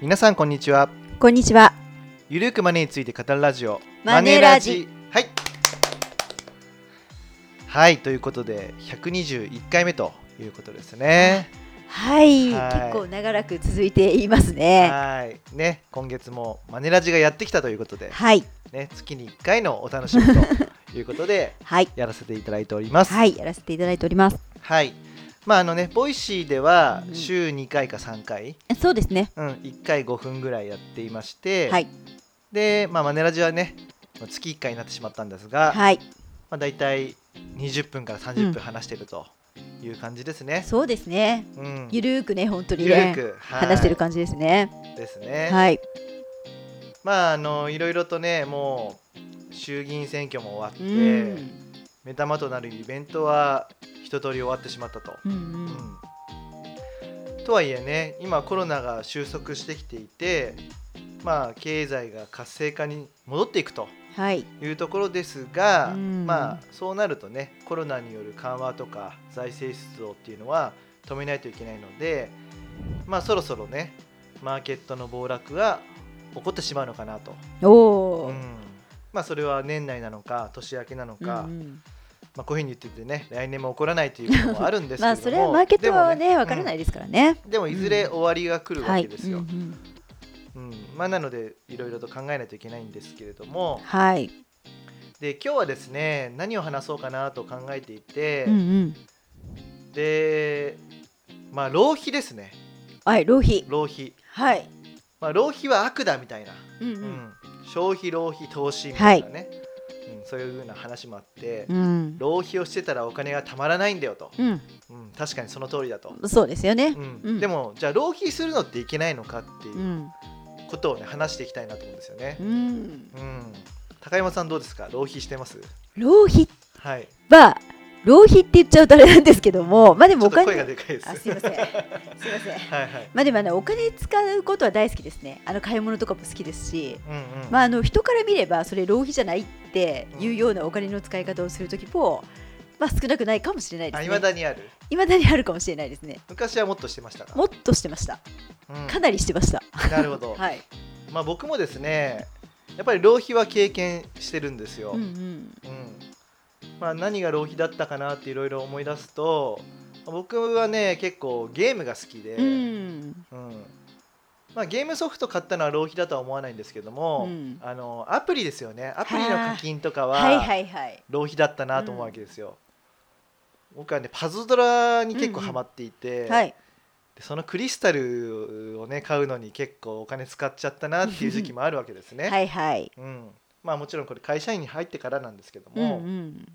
皆さんこんにちは。こんにちは。ゆるくマネについて語るラジオ、マネラジ。はいはい、ということで121回目ということですね。はい、はい、結構長らく続いていますね。はいね、今月もマネラジがやってきたということで、はいね、月に1回のお楽しみということで、はい、やらせていただいております。はい、やらせていただいております。はい、まあね、ボイシーでは週2回か3回、うん、そうですね、うん、1回5分ぐらいやっていまして、はい、で、まあ、マネラジはね月1回になってしまったんですが、はい、まあ、だいたい20分から30分話してるという感じですね、うん、そうですね、うん、ゆるーくね本当にねゆるく、はい、話してる感じですね。ですね、はい。まあいろいろとね、もう衆議院選挙も終わって、うん、目玉となるイベントは一通り終わってしまったと、うんうんうん、とはいえね、今コロナが収束してきていて、まあ、経済が活性化に戻っていくというところですが、はい、まあ、そうなるとね、コロナによる緩和とか財政出動っていうのは止めないといけないので、まあ、そろそろねマーケットの暴落が起こってしまうのかなと。おー、うん、まあ、それは年内なのか年明けなのか、うんうん、まあ、こういうふうに言っててね、来年も起こらないということもあるんですけどもまあそれはマーケットはね、分からないですからね、うん、でもいずれ終わりが来るわけですよ、うん、はい、うんうん、うん、まあ、なのでいろいろと考えないといけないんですけれども、はい、で今日はですね何を話そうかなと考えていて、うんうん、で、まあ、浪費ですね。はい、浪費、はい、まあ、浪費は悪だみたいな、うんうんうん、消費浪費投資みたいなね、はい、うん、そういう風な話もあって、うん、浪費をしてたらお金がたまらないんだよと、うんうん、確かにその通りだと。そうですよね、うんうん、でもじゃあ浪費するのっていけないのかっていう、うん、ことを、ね、話していきたいなと思うんですよね、うんうん、高山さんどうですか、浪費してます？浪費は、はい、まあ、浪費って言っちゃうとあれなんですけども、まあ、でもお金、ちょっと声がでかいです。あ、すいません、すいません、はいはい、まあ、でもお金使うことは大好きですね。買い物とかも好きですし、うんうん、まあ、人から見ればそれ浪費じゃないっていうようなお金の使い方をする時も、まあ、少なくないかもしれないですね。いまだにある、いまだにあるかもしれないですね。昔はもっとしてましたか？もっとしてました、うん、かなりしてました。なるほど、はい、まあ、僕もですねやっぱり浪費は経験してるんですよ、うんうんうん、まあ、何が浪費だったかなっていろいろ思い出すと、僕はね結構ゲームが好きで、うん、うん、まあ、ゲームソフト買ったのは浪費だとは思わないんですけども、うん、アプリですよね。アプリの課金とかは浪費だったなと思うわけですよ、はいはいはい、うん、僕はねパズドラに結構ハマっていて、うんうん、はい、でそのクリスタルをね買うのに結構お金使っちゃったなっていう時期もあるわけですねはい、はい、うん、まあ、もちろんこれ会社員に入ってからなんですけども、うんうん、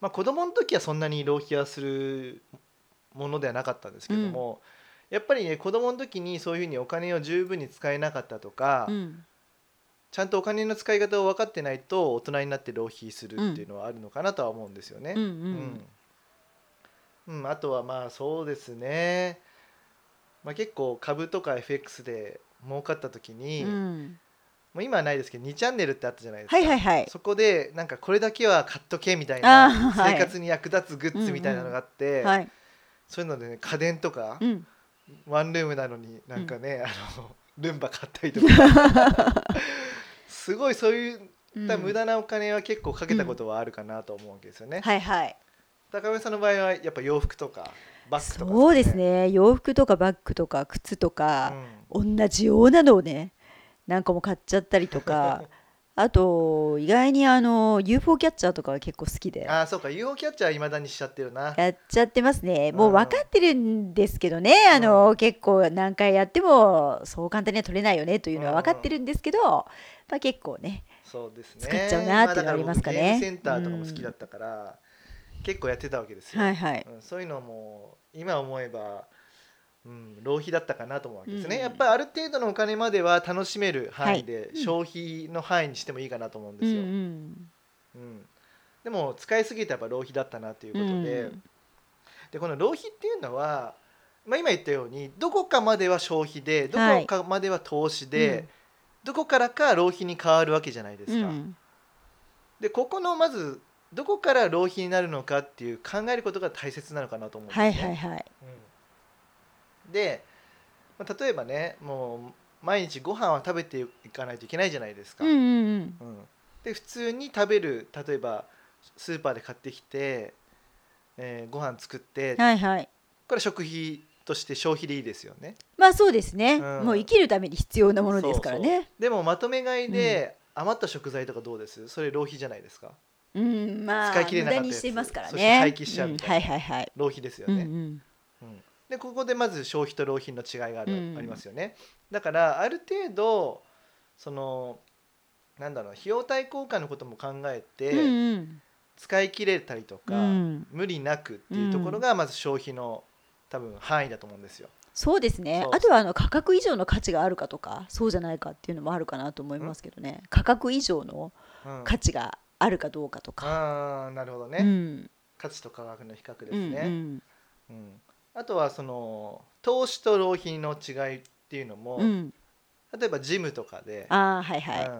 まあ、子供の時はそんなに浪費はするものではなかったんですけども、うん、やっぱりね子供の時にそういうふうにお金を十分に使えなかったとか、うん、ちゃんとお金の使い方を分かってないと大人になって浪費するっていうのはあるのかなとは思うんですよね、うんうんうん、うん、あとはまあそうですね、まあ、結構株とか FX で儲かった時に、うん、もう今はないですけど2チャンネルってあったじゃないですか、はいはいはい、そこでなんかこれだけは買っとけみたいな生活に役立つグッズみたいなのがあって、はい、うんうん、はい、そういうので、ね、家電とか、うん、ワンルームなのになんかね、うん、ルンバ買ったりとかすごいそういう無駄なお金は結構かけたことはあるかなと思うわけですよね、うん、はいはい。高山さんの場合はやっぱ洋服とかバッグとか、ね、そうですね、洋服とかバッグとか靴とか、うん、同じようなのをねなんかも買っちゃったりとかあと意外にUFO キャッチャーとかは結構好きで。あ、そうか、 UFO キャッチャー未だにしちゃってるな。やっちゃってますね。もう分かってるんですけどね、うん、結構何回やってもそう簡単には取れないよねというのは分かってるんですけど、うん、まあ、結構ね、そうですね、使っちゃうなっていうのがありますかね、まあ、だから僕ゲームセンターとかも好きだったから、うん、結構やってたわけですよ、はいはい、うん、そういうのも今思えば、うん、浪費だったかなと思うわけですね、うん、やっぱりある程度のお金までは楽しめる範囲で、はい、消費の範囲にしてもいいかなと思うんですよ、うんうんうん、でも使いすぎたらやっぱ浪費だったなということで、うん、でこの浪費っていうのは、まあ、今言ったようにどこかまでは消費でどこかまでは投資で、はい、どこからか浪費に変わるわけじゃないですか、うん、でここのまずどこから浪費になるのかっていう考えることが大切なのかなと思うんですね、はいはいはい、うん、で、まあ、例えばねも毎日ご飯は食べていかないといけないじゃないですか、うんうんうんうん、で普通に食べる、例えばスーパーで買ってきて、ご飯作って、はいはい、これは食費として消費でいいですよね。まあそうですね、うん、もう生きるために必要なものですからね。そうそう。でもまとめ買いで余った食材とかどうです、うん、それ浪費じゃないですか、うん、まあ使い切れなかったやつ無駄にしていますからね。そして廃棄しちゃうみたいな、うんはいはいはい、浪費ですよね、うんうんうん、でここでまず消費と浪費の違いが ありますよね。だからある程度そのなんだろう、費用対効果のことも考えて、うんうん、使い切れたりとか、うん、無理なくっていうところがまず消費の多分範囲だと思うんですよ。そうですね。そうそう。あとは価格以上の価値があるかとかそうじゃないかっていうのもあるかなと思いますけどね、うん、価格以上の価値があるかどうかとか、うん、あなるほどね、うん、価値と価格の比較ですね、うんうんうん、あとはその投資と浪費の違いっていうのも、うん、例えばジムとかで本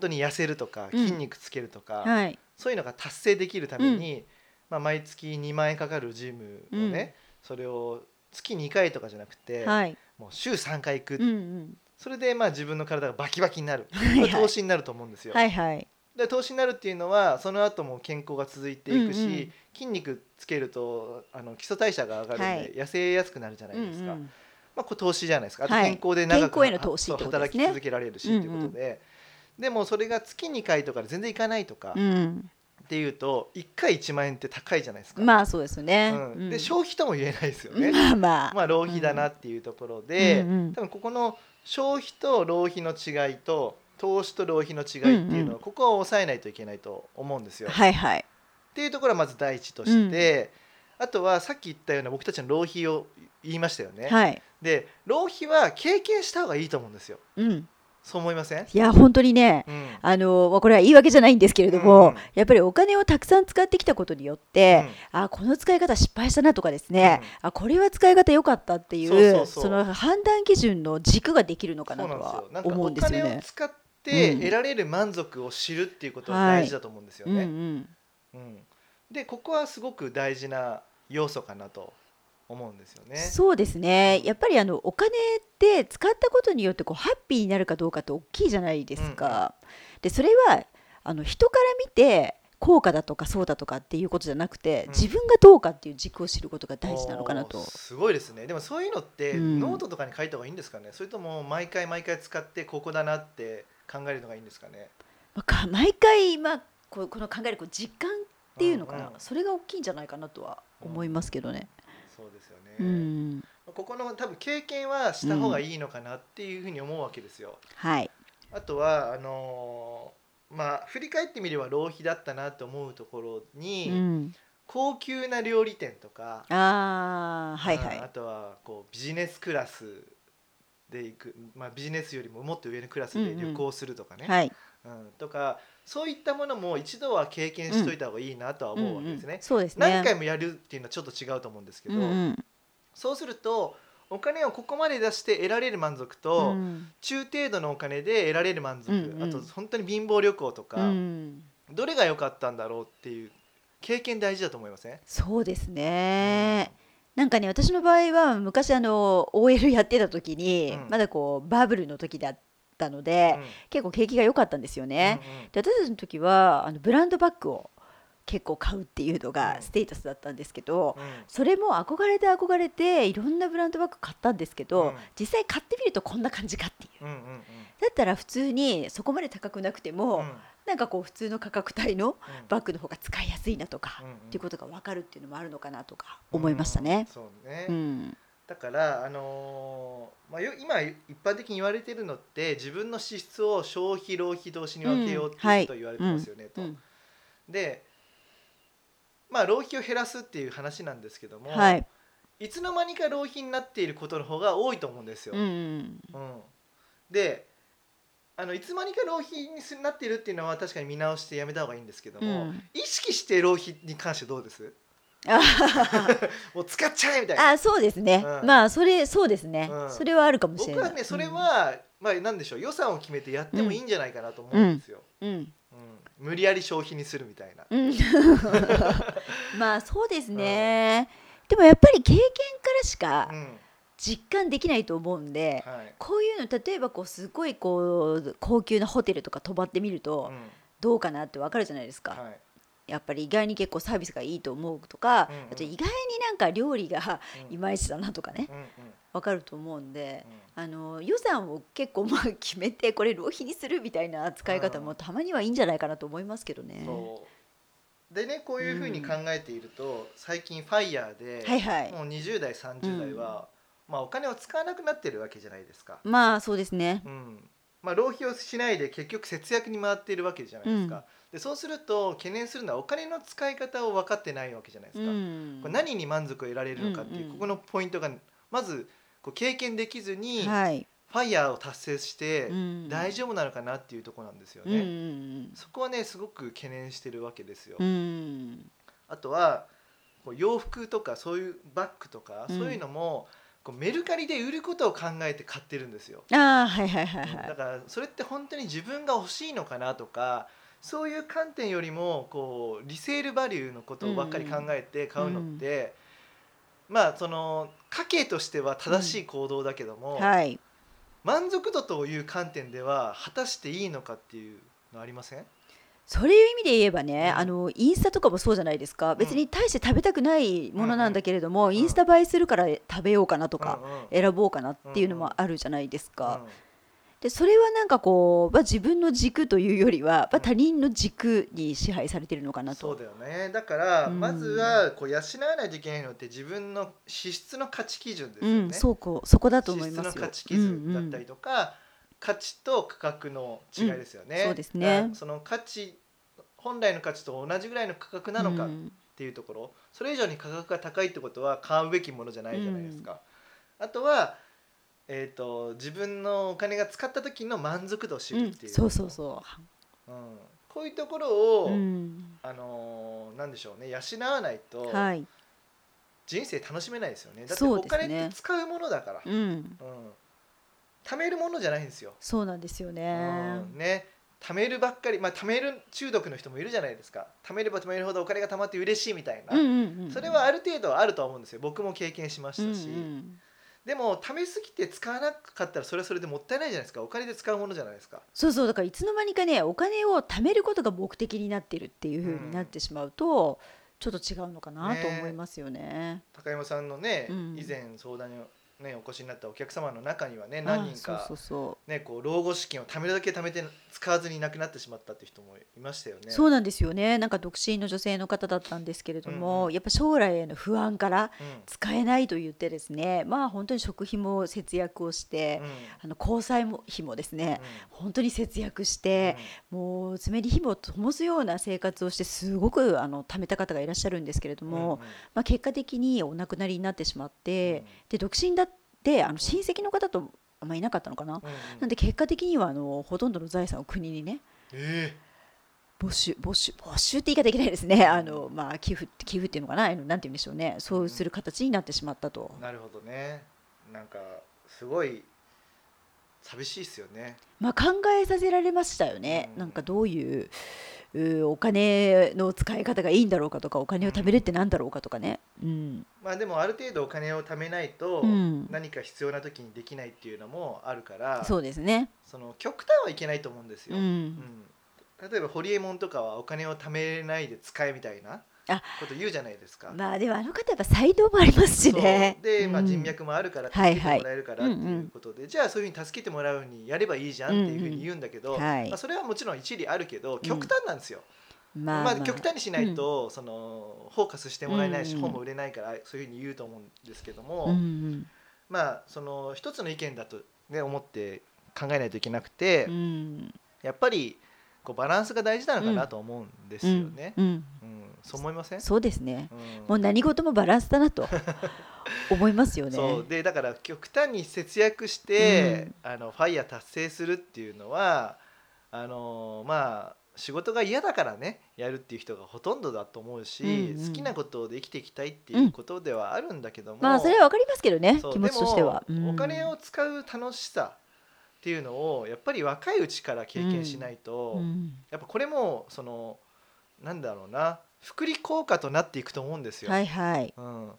当に痩せるとか筋肉つけるとか、うんはい、そういうのが達成できるために、うんまあ、毎月2万円かかるジムをね、うん、それを月2回とかじゃなくて、はい、もう週3回行く、うんうん、それでまあ自分の体がバキバキになる、はいはい、投資になると思うんですよ、はいはい、で投資になるっていうのはその後も健康が続いていくし、うんうん、筋肉つけると基礎代謝が上がるので、はい、痩せやすくなるじゃないですか、うんうんまあ、これ投資じゃないですか。あと健康で長く、はい、健康への投資ってことですね。働き続けられるしということで、うんうん、でもそれが月2回とかで全然いかないとか、うんっていうと1回1万円って高いじゃないですか。まあそうですよね、うん、で消費とも言えないですよね、うん、まあ浪費だなっていうところで、うん、多分ここの消費と浪費の違いと投資と浪費の違いっていうのはここは抑えないといけないと思うんですよ、うんうん、はいはい、っていうところはまず第一として、うん、あとはさっき言ったような僕たちの浪費を言いましたよね、はい、で浪費は経験した方がいいと思うんですよ、うんそう思いません？いや本当にね、うん、これは言い訳じゃないんですけれども、うん、やっぱりお金をたくさん使ってきたことによって、うん、あこの使い方失敗したなとかですね、うん、あこれは使い方良かったっていう、その判断基準の軸ができるのかなとは思うんですよね。お金を使って得られる満足を知るっていうことは大事だと思うんですよね、はいうんうんうん、でここはすごく大事な要素かなと思うんですよね。そうですね、やっぱりお金って使ったことによってハッピーになるかどうかって大きいじゃないですか、うん、でそれは人から見て効果だとかそうだとかっていうことじゃなくて、うん、自分がどうかっていう軸を知ることが大事なのかなと。すごいですね。でもそういうのってノートとかに書いた方がいいんですかね、うん、それとも毎回毎回使ってここだなって考えるのがいいんですかね。毎回、まあ、この考える実感っていうのかな、うんうん、それが大きいんじゃないかなとは思いますけどね、うんそうですよね、うん、ここの多分経験はした方がいいのかなっていうふうに思うわけですよ、うんはい、あとはまあ振り返ってみれば浪費だったなと思うところに、うん、高級な料理店とか はいはい、あとはビジネスクラスで行く、まあ、ビジネスよりももっと上のクラスで旅行するとかね、うんうんはいうん、とかそういったものも一度は経験しといた方がいいなとは思うわけですね、うんうんうん、そうですね。何回もやるっていうのはちょっと違うと思うんですけど、うんうん、そうするとお金をここまで出して得られる満足と、うん、中程度のお金で得られる満足、うんうん、あと本当に貧乏旅行とか、うん、どれが良かったんだろうっていう経験大事だと思いません？そうですね、うんなんかね私の場合は昔OL やってた時に、うん、まだバブルの時だったので、うん、結構景気が良かったんですよね、うんうん、で私たちの時はブランドバッグを結構買うっていうのがステータスだったんですけど、うん、それも憧れていろんなブランドバッグ買ったんですけど、うん、実際買ってみるとこんな感じかっていう、うんうんうん、だったら普通にそこまで高くなくても、うんなんか普通の価格帯のバッグの方が使いやすいなとか、うん、っていうことが分かるっていうのもあるのかなとか思いましたね、うんうん、そうね、うん、だから、まあ、今一般的に言われてるのって自分の支出を消費浪費投資に分けようっていうことを言われてますよね、うんはい、と、うん、で、まあ、浪費を減らすっていう話なんですけども、はい、いつの間にか浪費になっていることの方が多いと思うんですよ、うんうん、でいつまにか浪費になっているっていうのは確かに見直してやめた方がいいんですけども、うん、意識して浪費に関してどうです？もう使っちゃえみたいな。あそうですね、うん、まあそうですね、うん、それはあるかもしれない。僕はねそれは、うんまあ、何でしょう予算を決めてやってもいいんじゃないかなと思うんですよ、うんうんうん、無理やり消費にするみたいな、うん、まあそうですね、うん、でもやっぱり経験からしか、うん実感できないと思うんで、はい、こういうの例えばこうすごいこう高級なホテルとか泊まってみると、うん、どうかなって分かるじゃないですか、はい、やっぱり意外に結構サービスがいいと思うとか、うんうん、あと意外になんか料理がいまいちだなとかね、うんうんうん、分かると思うんで、うん、予算を結構まあ決めてこれ浪費にするみたいな使い方もたまにはいいんじゃないかなと思いますけどね、そうでね、こういうふうに考えていると、うん、最近ファイヤーで、はいはい、もう20代30代は、うんまあ、お金を使わなくなってるわけじゃないですか。まあそうですね、うんまあ、浪費をしないで結局節約に回っているわけじゃないですか、うん、でそうすると懸念するのはお金の使い方を分かってないわけじゃないですか、うん、これ何に満足を得られるのかっていう、うんうん、ここのポイントがまずこう経験できずに、はい、ファイヤーを達成して大丈夫なのかなっていうところなんですよね、うんうん、そこはねすごく懸念してるわけですよ、うん、あとはこう洋服とかそういうバッグとかそういうのも、うん、こうメルカリで売ることを考えて買ってるんですよ。あ、はいはいはいはい、だからそれって本当に自分が欲しいのかなとかそういう観点よりもこうリセールバリューのことばっかり考えて買うのって、うん、まあその家計としては正しい行動だけども、うんはい満足度という観点では果たしていいのかっていうのありません？それいう意味で言えばね、うん、インスタとかもそうじゃないですか。別に大して食べたくないものなんだけれども、うんうん、インスタ映えするから食べようかなとか、うんうん、選ぼうかなっていうのもあるじゃないですか、うんうん、でそれはなんかこう、まあ、自分の軸というよりは、まあ、他人の軸に支配されてるのかなと、うん、そうだよね。だから、うん、まずはこう養わないといけないのって自分の資質の価値基準ですよね、うん、そこだと思いますよ。資質の価値基準だったりとか、うんうん、価値と価格の違いですよね、うん、そうですね。その価値本来の価値と同じぐらいの価格なのかっていうところ、うん、それ以上に価格が高いってことは買うべきものじゃないじゃないですか、うん、あとは自分のお金が使った時の満足度を知るっていう、うん、そうそうそう、うん、こういうところを、うん、なんでしょうね、養わないと人生楽しめないですよね、はい、だってお金って使うものだから、うんうん、貯めるものじゃないんですよ。そうなんですよね、うん、ね、貯めるばっかり、まあ、貯める中毒の人もいるじゃないですか。貯めれば貯めるほどお金が貯まって嬉しいみたいな、うんうんうんうん、それはある程度あると思うんですよ。僕も経験しましたし、うんうんでも貯めすぎて使わなかったらそれはそれでもったいないじゃないですか。お金で使うものじゃないですか。そうそう、だからいつの間にかねお金を貯めることが目的になっているっていう風になってしまうと、うん、ちょっと違うのかなと思いますよ ね。高山さんのね、うん、以前相談に、ね、お越しになったお客様の中にはね何人か、ね、こう老後資金を貯めるだけ貯めて使わずに亡くなってしまったって人もいましたよね。そうなんですよね。なんか独身の女性の方だったんですけれども、うんうん、やっぱ将来への不安から使えないと言ってですね、うん、まあ本当に食費も節約をして、うん、交際費もですね、うん、本当に節約して、うん、もう爪に火を灯すような生活をしてすごく貯めた方がいらっしゃるんですけれども、うんうんまあ、結果的にお亡くなりになってしまって、うん、で独身だで親戚の方とあんまりいなかったのかな、うんうん、なんで結果的にはほとんどの財産を国にね、没収って言い方できないですね。まあ、寄付っていうのかな、なんて言うんでしょうね、そうする形になってしまったと、うん、なるほどね。なんかすごい寂しいですよね、まあ、考えさせられましたよね、うん、なんかどういうお金の使い方がいいんだろうかとかお金を貯めるってなんだろうかとかね、うんまあ、でもある程度お金を貯めないと何か必要な時にできないっていうのもあるから、うん、そうですね、その極端はいけないと思うんですよ、うんうん、例えばホリエモンとかはお金を貯めないで使えみたいなこと言うじゃないですか。まあでも方は才能もありますしね。で、まあ、人脈もあるから助けてもらえるからっていうことで、はいはい、じゃあそういうふうに助けてもらうようにやればいいじゃんっていうふうに言うんだけど、うんうんはいまあ、それはもちろん一理あるけど極端なんですよ、うんまあまあまあ、極端にしないと、うん、そのフォーカスしてもらえないし、うんうん、本も売れないからそういうふうに言うと思うんですけども、うんうん、まあその一つの意見だと、ね、思って考えないといけなくて、うん、やっぱりこうバランスが大事なのかなと思うんですよね、うんうんうんそう思いません？そうですね、うん、もう何事もバランスだなと思いますよね。そうでだから極端に節約して、うん、ファイヤー達成するっていうのはまあ仕事が嫌だからねやるっていう人がほとんどだと思うし、うんうん、好きなことで生きていきたいっていうことではあるんだけども、うん、まあそれは分かりますけどね気持ちとしては、うん、お金を使う楽しさっていうのをやっぱり若いうちから経験しないと、うんうん、やっぱこれもそのなんだろうな福利効果となっていくと思うんですよ、はいはいうん、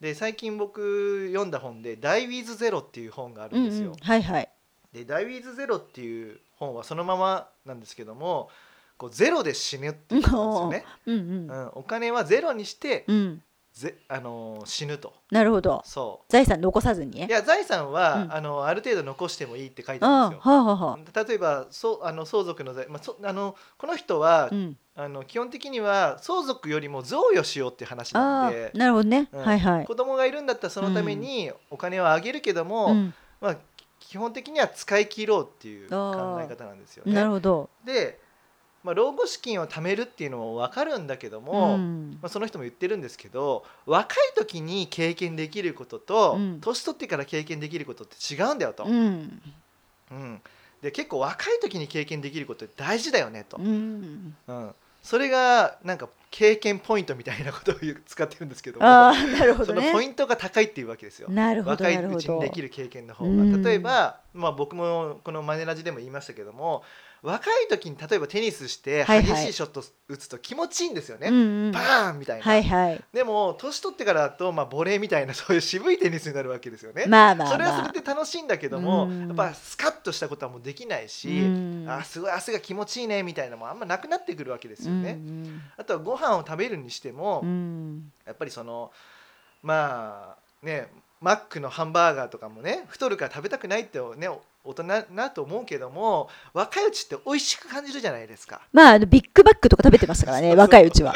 で最近僕読んだ本で「Die with Zero」っていう本があるんですよ。はいはい。で「Die with Zero」っていう本はそのままなんですけども、こうゼロで死ぬっていうことなんですよね。うんうんうん、お金はゼロにして、うん死ぬと。なるほど。そう財産残さずに。いや財産は、うん、ある程度残してもいいって書いてあるんですよ。ははは例えば相続の財、まあ、この人は、うん、基本的には相続よりも贈与しようって話なんで。なるほどね、うんはいはい、子供がいるんだったらそのためにお金はあげるけども、うんまあ、基本的には使い切ろうっていう考え方なんですよね。なるほど。でまあ、老後資金を貯めるっていうのも分かるんだけども、うんまあ、その人も言ってるんですけど、若い時に経験できることと、うん、年取ってから経験できることって違うんだよと、うんうん、で結構若い時に経験できることって大事だよねと、うんうん、それがなんか経験ポイントみたいなことを使ってるんですけども、あー、なるほどね、そのポイントが高いっていうわけですよ。なるほど若いうちにできる経験の方が、うん、例えば、まあ、僕もこのマネラジでも言いましたけども、若い時に例えばテニスして激しいショット打つと気持ちいいんですよね、はいはい、バーンみたいな、はいはい、でも年取ってからだと、まあ、ボレーみたいなそういう渋いテニスになるわけですよね、まあまあまあ、それはそれで楽しいんだけども、やっぱスカッとしたことはもうできないし、あすごい汗が気持ちいいねみたいなのもあんまなくなってくるわけですよね。あとはご飯を食べるにしてもやっぱりそのまあねマックのハンバーガーとかもね太るから食べたくないってね大人なと思うけども、若いうちって美味しく感じるじゃないですか。まあ、ビッグバッグとか食べてましたからね若いうちは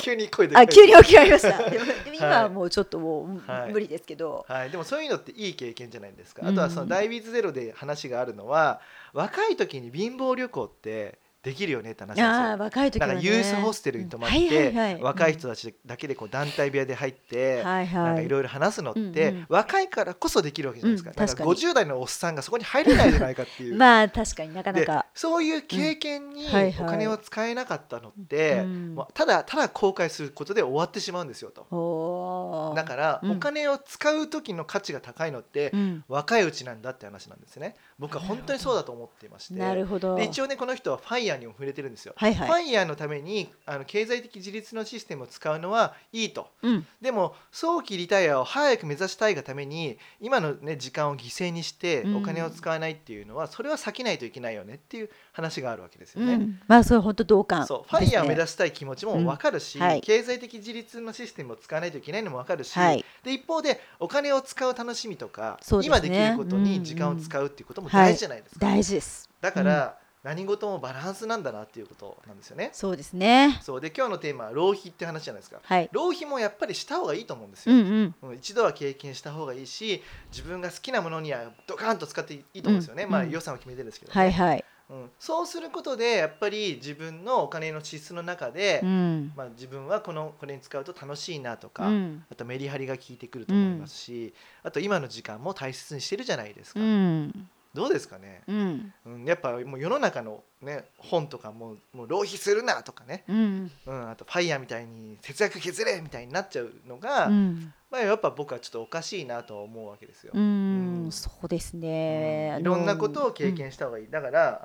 急に声で急に起きられましたでも今はもうちょっともう、はい、無理ですけど、はい、でもそういうのっていい経験じゃないですか。あとはそのDie with Zeroで話があるのは、若い時に貧乏旅行ってできるよねって話ですよ。あ若い時はね、なんかユースホステルに泊まって、はいはいはい、若い人たちだけでこう団体部屋で入って、はいはい、なんかいろいろ話すのって、うんうん、若いからこそできるわけじゃないですか。だから50代のおっさんがそこに入れないじゃないかっていうまあ確かになかなかそういう経験にお金を使えなかったのって、うんはいはい、もうただ後悔することで終わってしまうんですよと、うん、だからお金を使う時の価値が高いのって、うん、若いうちなんだって話なんですね。僕は本当にそうだと思っていまして、なるほど。で一応ねこの人はファイヤーにも触れてるんですよ、はいはい、ファイヤーのために経済的自立のシステムを使うのはいいと、うん、でも早期リタイアを早く目指したいがために今の、ね、時間を犠牲にしてお金を使わないっていうのは、うん、それは避けないといけないよねっていう話があるわけですよね、うん、まあそれ本当同感、そうファイヤーを目指したい気持ちも分かるし、うんはい、経済的自立のシステムを使わないといけないのも分かるし、はい、で一方でお金を使う楽しみとか、そうですね、今できることに時間を使うっていうことも大事じゃないですか、はい、大事です。だから、うん何事もバランスなんだなっていうことなんですよね。そうですね。そうで今日のテーマは浪費って話じゃないですか、はい、浪費もやっぱりした方がいいと思うんですよ、うんうん、一度は経験した方がいいし、自分が好きなものにはドカンと使っていいと思うんですよね、うんうん、まあ予算は決めてるんですけど、ねはいはいうん、そうすることでやっぱり自分のお金の支出の中で、うんまあ、自分はこれに使うと楽しいなとか、うん、あとメリハリが効いてくると思いますし、うん、あと今の時間も大切にしてるじゃないですか、うんどうですかね、うんうん、やっぱもう世の中の、ね、本とかもう浪費するなとかね、うんうん、あとファイヤーみたいに節約削れみたいになっちゃうのが、うんまあ、やっぱ僕はちょっとおかしいなと思うわけですよ、うんうん、そうですね、うん、いろんなことを経験した方がいい、うん、だから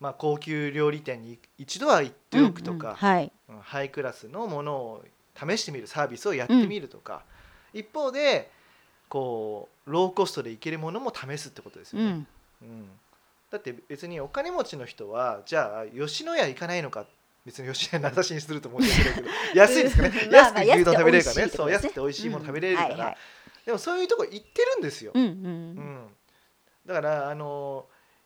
まあ、高級料理店に一度は行っておくとか、うんうんはい、ハイクラスのものを試してみるサービスをやってみるとか、うん、一方でこうローコストでいけるものも試すってことですよね、うんうん、だって別にお金持ちの人はじゃあ吉野家行かないのか、別に吉野家名指しにすると思うんですけど安いですかね安く牛丼食べれるからね、そう安くて美味しいもの食べれるから、うんはいはい、でもそういうとこ行ってるんですよ、うんうんうん、だから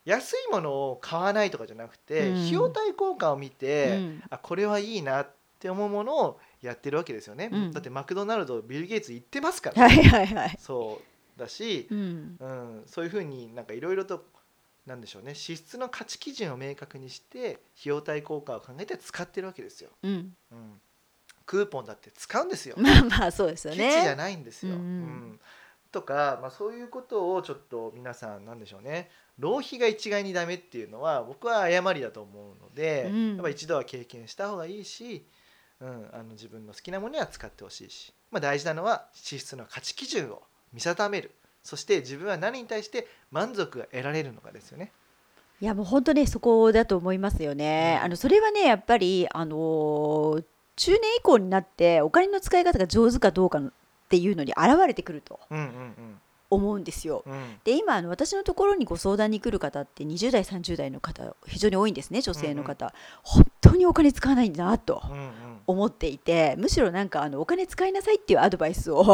安いものを買わないとかじゃなくて、うん、費用対効果を見て、うん、あこれはいいなって思うものをやってるわけですよね、うん、だってマクドナルドビル・ゲイツ行ってますから、ねはいはいはい、そうだし、うんうん、そういうふうになんかいろいろとなんでしょうね、支出の価値基準を明確にして費用対効果を考えて使ってるわけですよ、うんうん、クーポンだって使うんですよ、まあまあそうですよね、ケチじゃないんですよ、うんうん、とか、まあ、そういうことをちょっと皆さんなんでしょうね、浪費が一概にダメっていうのは僕は誤りだと思うので、うん、やっぱ一度は経験した方がいいし、うん、自分の好きなものには使ってほしいし、まあ、大事なのは支出の価値基準を見定める、そして自分は何に対して満足が得られるのかですよね。いやもう本当ねそこだと思いますよね、うん、それはねやっぱり中年以降になってお金の使い方が上手かどうかっていうのに現れてくると思うんですよ、うんうんうん、で今私のところにご相談に来る方って20代30代の方非常に多いんですね、女性の方、うんうん、本当にお金使わないんだなと思っていて、むしろなんかお金使いなさいっていうアドバイスを、う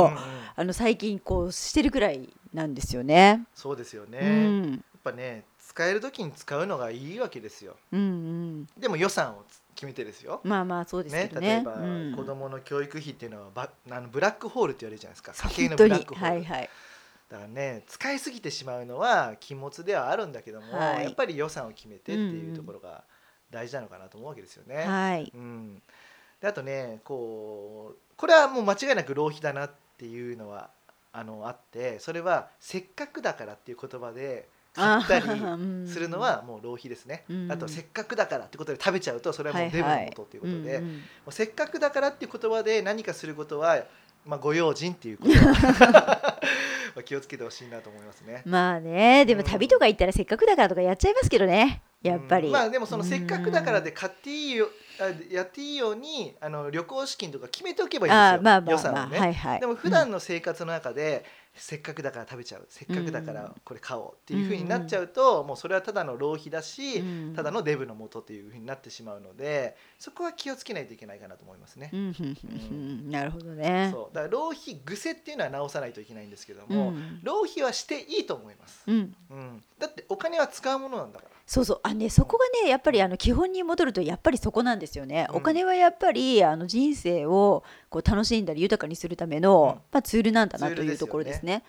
んうん、最近こうしてるくらいなんですよね。そうですよね、うん、やっぱね使える時に使うのがいいわけですよ、うんうん、でも予算を決めてですよ。まあまあそうですけどね。例えば、うん、子供の教育費っていうのはブラックホールって言われるじゃないですか、家計のブラックホール、はいはい、だからね使いすぎてしまうのは禁物ではあるんだけども、はい、やっぱり予算を決めてっていうところが大事なのかなと思うわけですよね、はい、うん、であとねこれはもう間違いなく浪費だなっていうのはあって、それはせっかくだからっていう言葉で買ったりするのはもう浪費ですね、うん、あとせっかくだからってことで食べちゃうとそれはもうデブのことということで、もうせっかくだからっていう言葉で何かすることは、まあ、ご用心っていうことは気をつけてほしいなと思いますね。まあね、でも旅とか行ったらせっかくだからとかやっちゃいますけどね、やっぱり、うん、まあでもそのせっかくだからで買っていいよ、やっていいように旅行資金とか決めておけばいいんですよ、まあまあまあ、予算をね、はいはい、でも普段の生活の中で、うん、せっかくだから食べちゃう、せっかくだからこれ買おうっていう風になっちゃうと、うん、もうそれはただの浪費だし、うん、ただのデブの元っていう風になってしまうので、そこは気をつけないといけないかなと思いますね、うんうん、なるほどね。そうだから浪費癖っていうのは直さないといけないんですけども、うん、浪費はしていいと思います、うんうん、だってお金は使うものなんだから。そうそう、ね、そこがねやっぱり基本に戻るとやっぱりそこなんですよね、うん、お金はやっぱり人生をこう楽しんだり豊かにするための、うんまあ、ツールなんだなというところですね。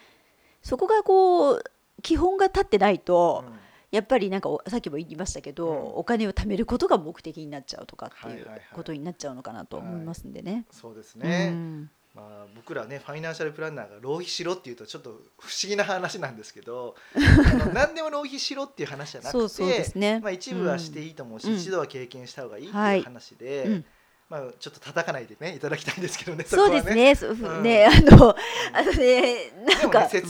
そこがこう基本が立ってないと、うん、やっぱりなんかさっきも言いましたけど、うん、お金を貯めることが目的になっちゃうとかっていうことになっちゃうのかなと思いますんでね、はいはいはい、そうですね、うんまあ、僕らねファイナンシャルプランナーが浪費しろっていうとちょっと不思議な話なんですけど何でも浪費しろっていう話じゃなくてそうそうですね、まあ、一部はしていいと思うし、うん、一度は経験した方がいいっていう話で、はいうんまあ、ちょっと叩かないでねいただきたいんですけどね。そうですね。節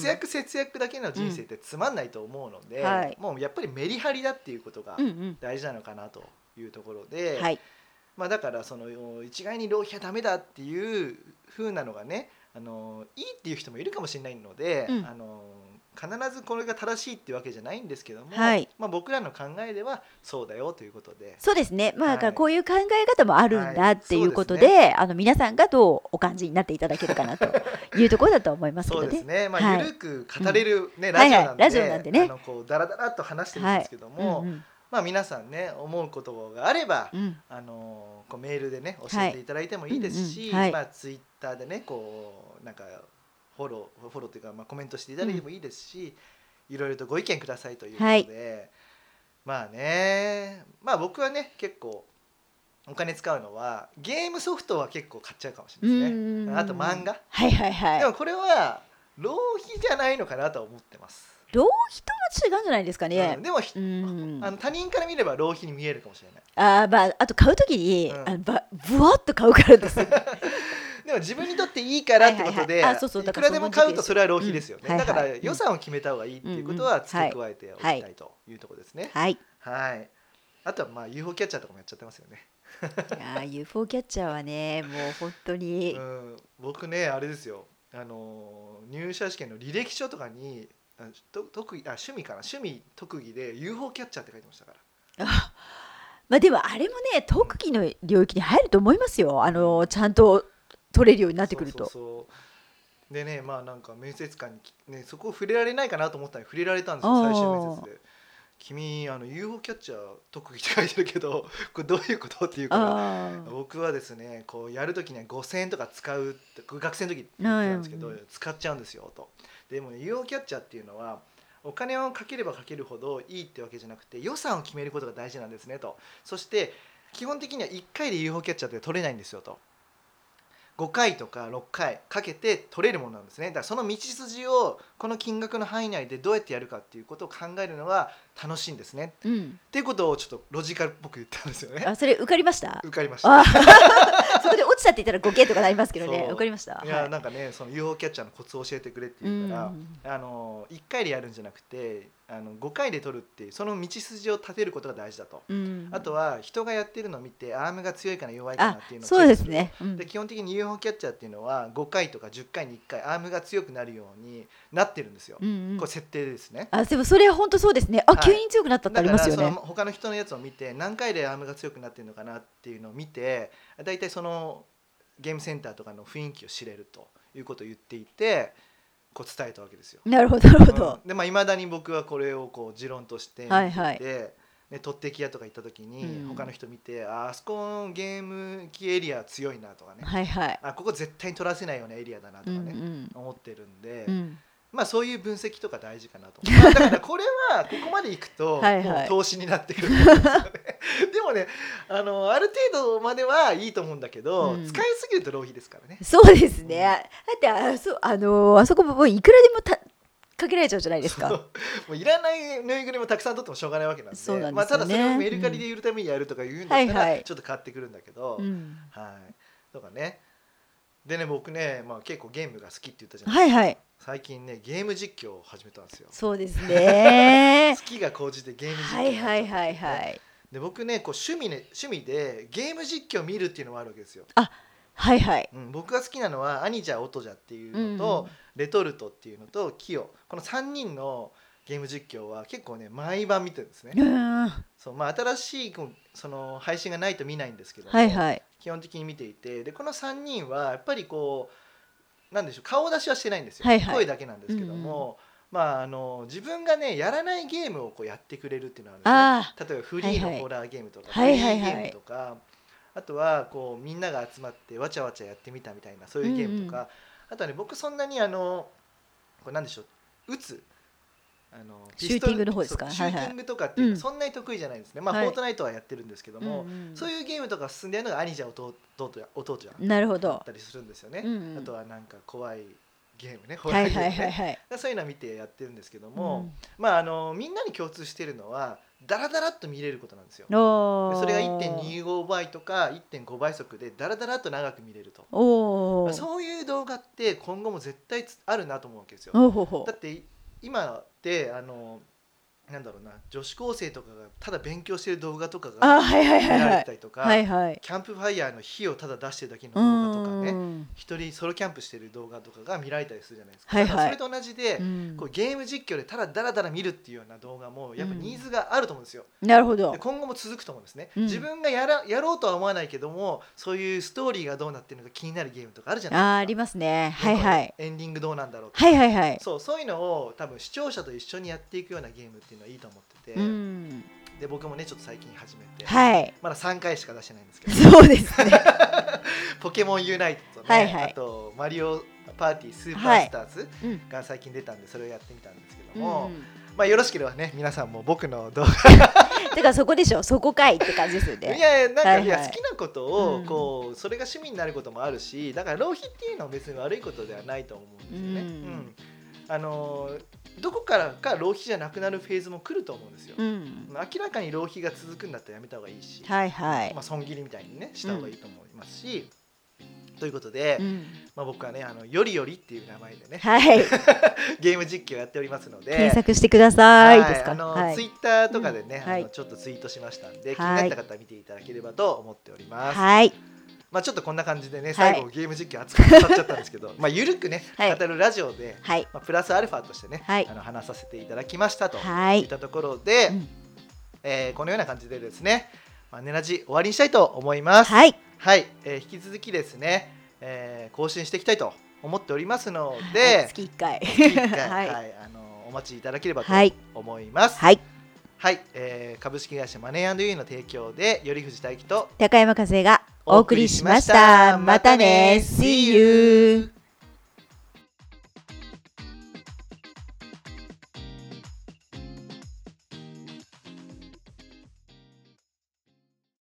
約節約だけの人生ってつまんないと思うので、うんはい、もうやっぱりメリハリだっていうことが大事なのかなというところで、うんうんはいまあ、だからその一概に浪費はダメだっていう風なのがねいいっていう人もいるかもしれないので、うん、必ずこれが正しいっていうわけじゃないんですけども、はいまあ、僕らの考えではそうだよということで。そうですね、まあ、だからこういう考え方もあるんだっていうことで、はいはい、皆さんがどうお感じになっていただけるかなというところだと思いますけどね。そうですね、まあ、緩く語れる、ねはいうん、ラジオなんでダラダラっと話してるんですけども、はいうんうんまあ、皆さんね思うことがあれば、うん、こうメールでね教えていただいてもいいですし、はいうんうんはいまあ、ツイッターでねこうなんかフォローというか、まあ、コメントしていただいてもいいですし、うん、いろいろとご意見くださいということで、はい、まあねまあ僕はね結構お金使うのはゲームソフトは結構買っちゃうかもしれないですね。あと漫画、はいはいはい、でもこれは浪費じゃないのかなと思ってます。浪費とも違うんじゃないですかね、うん、でも他人から見れば浪費に見えるかもしれない。あ、まあ、あと買う時に、うん、ブワッと買うからですでも自分にとっていいからってことでいくらでも買うとそれは浪費ですよね、うん、だから予算を決めた方がいいっていうことは付け加えておきたいというところですね、はいはい、あとはまあ UFO キャッチャーとかもやっちゃってますよねいや UFO キャッチャーはねもう本当に、うん、僕ねあれですよ入社試験の履歴書とかに趣味特技で UFO キャッチャーって書いてましたからまあでもあれもね特技の領域に入ると思いますよ。ちゃんと取れるようになってくると。そうでねまあなんか面接官に、ね、そこを触れられないかなと思ったら触れられたんですよ最終面接で。君UFO キャッチャー特技って書いてるけどこれどういうことっていうから僕はですねこうやるときには5000円とか使う学生の時って言ってたんですけど、うん、使っちゃうんですよと。でも UFO キャッチャーっていうのはお金をかければかけるほどいいってわけじゃなくて予算を決めることが大事なんですねと。そして基本的には1回で UFO キャッチャーって取れないんですよと。5回とか6回かけて取れるものなんですね。だからその道筋をこの金額の範囲内でどうやってやるかっていうことを考えるのが楽しいんですね、うん、っていうことをちょっとロジカルっぽく言ったんですよね。あ、それ受かりました。受かりました。そこで落ちたって言ったら 5K とかなりますけどね。受かりました。いや、はい、なんかね、その UFO キャッチャーのコツを教えてくれって言うから、うん、1回でやるんじゃなくて5回で取るっていう、その道筋を立てることが大事だと、うん、あとは人がやってるのを見てアームが強いかな弱いかなっていうのをチェックする。そうですね、うん、で基本的に UFO キャッチャーっていうのは5回とか10回に1回アームが強くなるようになってるんですよ、うんうん、これ設定ですね。あ、でもそれは本当そうですね。あ、急に強くなったってありますよね。だからその他の人のやつを見て何回でアームが強くなってるのかなっていうのを見て、だいたいそのゲームセンターとかの雰囲気を知れるということを言っていて、こう伝えたわけですよ。なるほど、なるほど。で、まあ、未だに僕はこれをこう持論として見てて、はいはい、で取ってき屋とか行った時に他の人見て、うん、あそこのゲーム機エリア強いなとかね、はいはい、あここ絶対に取らせないようなエリアだなとかね、うんうん、思ってるんで、うん、まあ、そういう分析とか大事かなと。だからこれはここまでいくともう投資になってくるんですよね。はいはい、でもね、ある程度まではいいと思うんだけど、うん、使いすぎると浪費ですからね。そうですね。だってあそこもいくらでもかけられちゃうじゃないですか。もういらないぬいぐるみもたくさん取ってもしょうがないわけなんで、そうなんですよね。まあ、ただそれをメルカリで売るためにやるとかいうんだったらちょっと変わってくるんだけど、うん、はいとかね。でね、僕ね、まあ、結構ゲームが好きって言ったじゃないですか、はいはい、最近ねゲーム実況を始めたんですよ。そうですね。好きが高じてゲーム実況、ね、はいはいはいはい。で僕ね、こう趣味でゲーム実況見るっていうのもあるわけですよ。あ、はいはい、うん、僕が好きなのはアニジャオトジャっていうのと、うんうん、レトルトっていうのとキヨ、この3人のゲーム実況は結構ね毎晩見てるんですね。そう、まあ、新しいその配信がないと見ないんですけど、はいはい、基本的に見ていて、でこの3人はやっぱりこうなんでしょう、顔出しはしてないんですよ、はいはい、声だけなんですけども、うんうん、まあ、自分がねやらないゲームをこうやってくれるっていうのはあるんですね。例えばフリーのホラーゲームとか、はいはい、フリーゲームとか、はいはいはい、あとはこうみんなが集まってわちゃわちゃやってみたみたいな、そういうゲームとか、うんうん、あとはね僕そんなにこうなんでしょう、打つシューティングの方ですか。シューティングとかっていうのはそんなに得意じゃないですね、はいはい、まあ、フォートナイトはやってるんですけども、はい、そういうゲームとか進んでるのが兄ちゃん弟ちゃんだったりするんですよね、うんうん、あとはなんか怖いゲームね、ホラーゲームね、はいはいはいはい、そういうのは見てやってるんですけども、うん、まあ、みんなに共通してるのはダラダラっと見れることなんですよ。それが 1.25 倍とか 1.5 倍速でダラダラっと長く見れると、お、そういう動画って今後も絶対あるなと思うわけですよ。ほうほう。だって今ってなんだろうな、女子高生とかがただ勉強してる動画とかが見られたりとか、はいはいはい、キャンプファイヤーの火をただ出してるだけの動画とかね、一人ソロキャンプしてる動画とかが見られたりするじゃないですか、はいはい、それと同じで、うん、こうゲーム実況でただダラダラ見るっていうような動画もやっぱニーズがあると思うんですよ、うん、なるほど。で今後も続くと思うんですね、うん、自分がやろうとは思わないけども、そういうストーリーがどうなってるのか気になるゲームとかあるじゃないですか。 ありますね、はいはい、エンディングどうなんだろうとか、はいはいはい、そういうのを多分視聴者と一緒にやっていくようなゲームっていいと思ってて、うん、で僕もねちょっと最近始めて、はい、まだ3回しか出してないんですけど、そうですね。ポケモンユナイトと、ね、はいはい、あとマリオパーティースーパースターズが最近出たんで、それをやってみたんですけども、うん、まあ、よろしければね皆さんも僕の動画てかそこでしょ、そこかいって感じですよね。いやなんか、はいはい、いや好きなことをこうそれが趣味になることもあるし、だから浪費っていうのは別に悪いことではないと思うんですよね、うんうん、どこからか浪費じゃなくなるフェーズも来ると思うんですよ、うん、明らかに浪費が続くんだったらやめた方がいいし、はいはい、まあ、損切りみたいにねした方がいいと思いますし、うん、ということで、うん、まあ、僕はねよりよりっていう名前でね、はい、ゲーム実況やっておりますので検索してください、はい、ですか、はい、ツイッターとかでね、うん、ちょっとツイートしましたんで、はい、気になった方は見ていただければと思っております、はい、まあ、ちょっとこんな感じでね最後ゲーム実況熱く語っちゃったんですけど、まあゆるくね語るラジオで、はい、まあ、プラスアルファとしてね、はい、話させていただきましたといったところで、はい、このような感じでですね、まあ、ネラジ終わりにしたいと思います、はいはい、引き続きですね、更新していきたいと思っておりますので、はい、月1回、はいはい、お待ちいただければと思います、はいはいはい、株式会社マネー&ユーの提供で頼藤大樹と高山和恵がお送りしました。またね、 See you!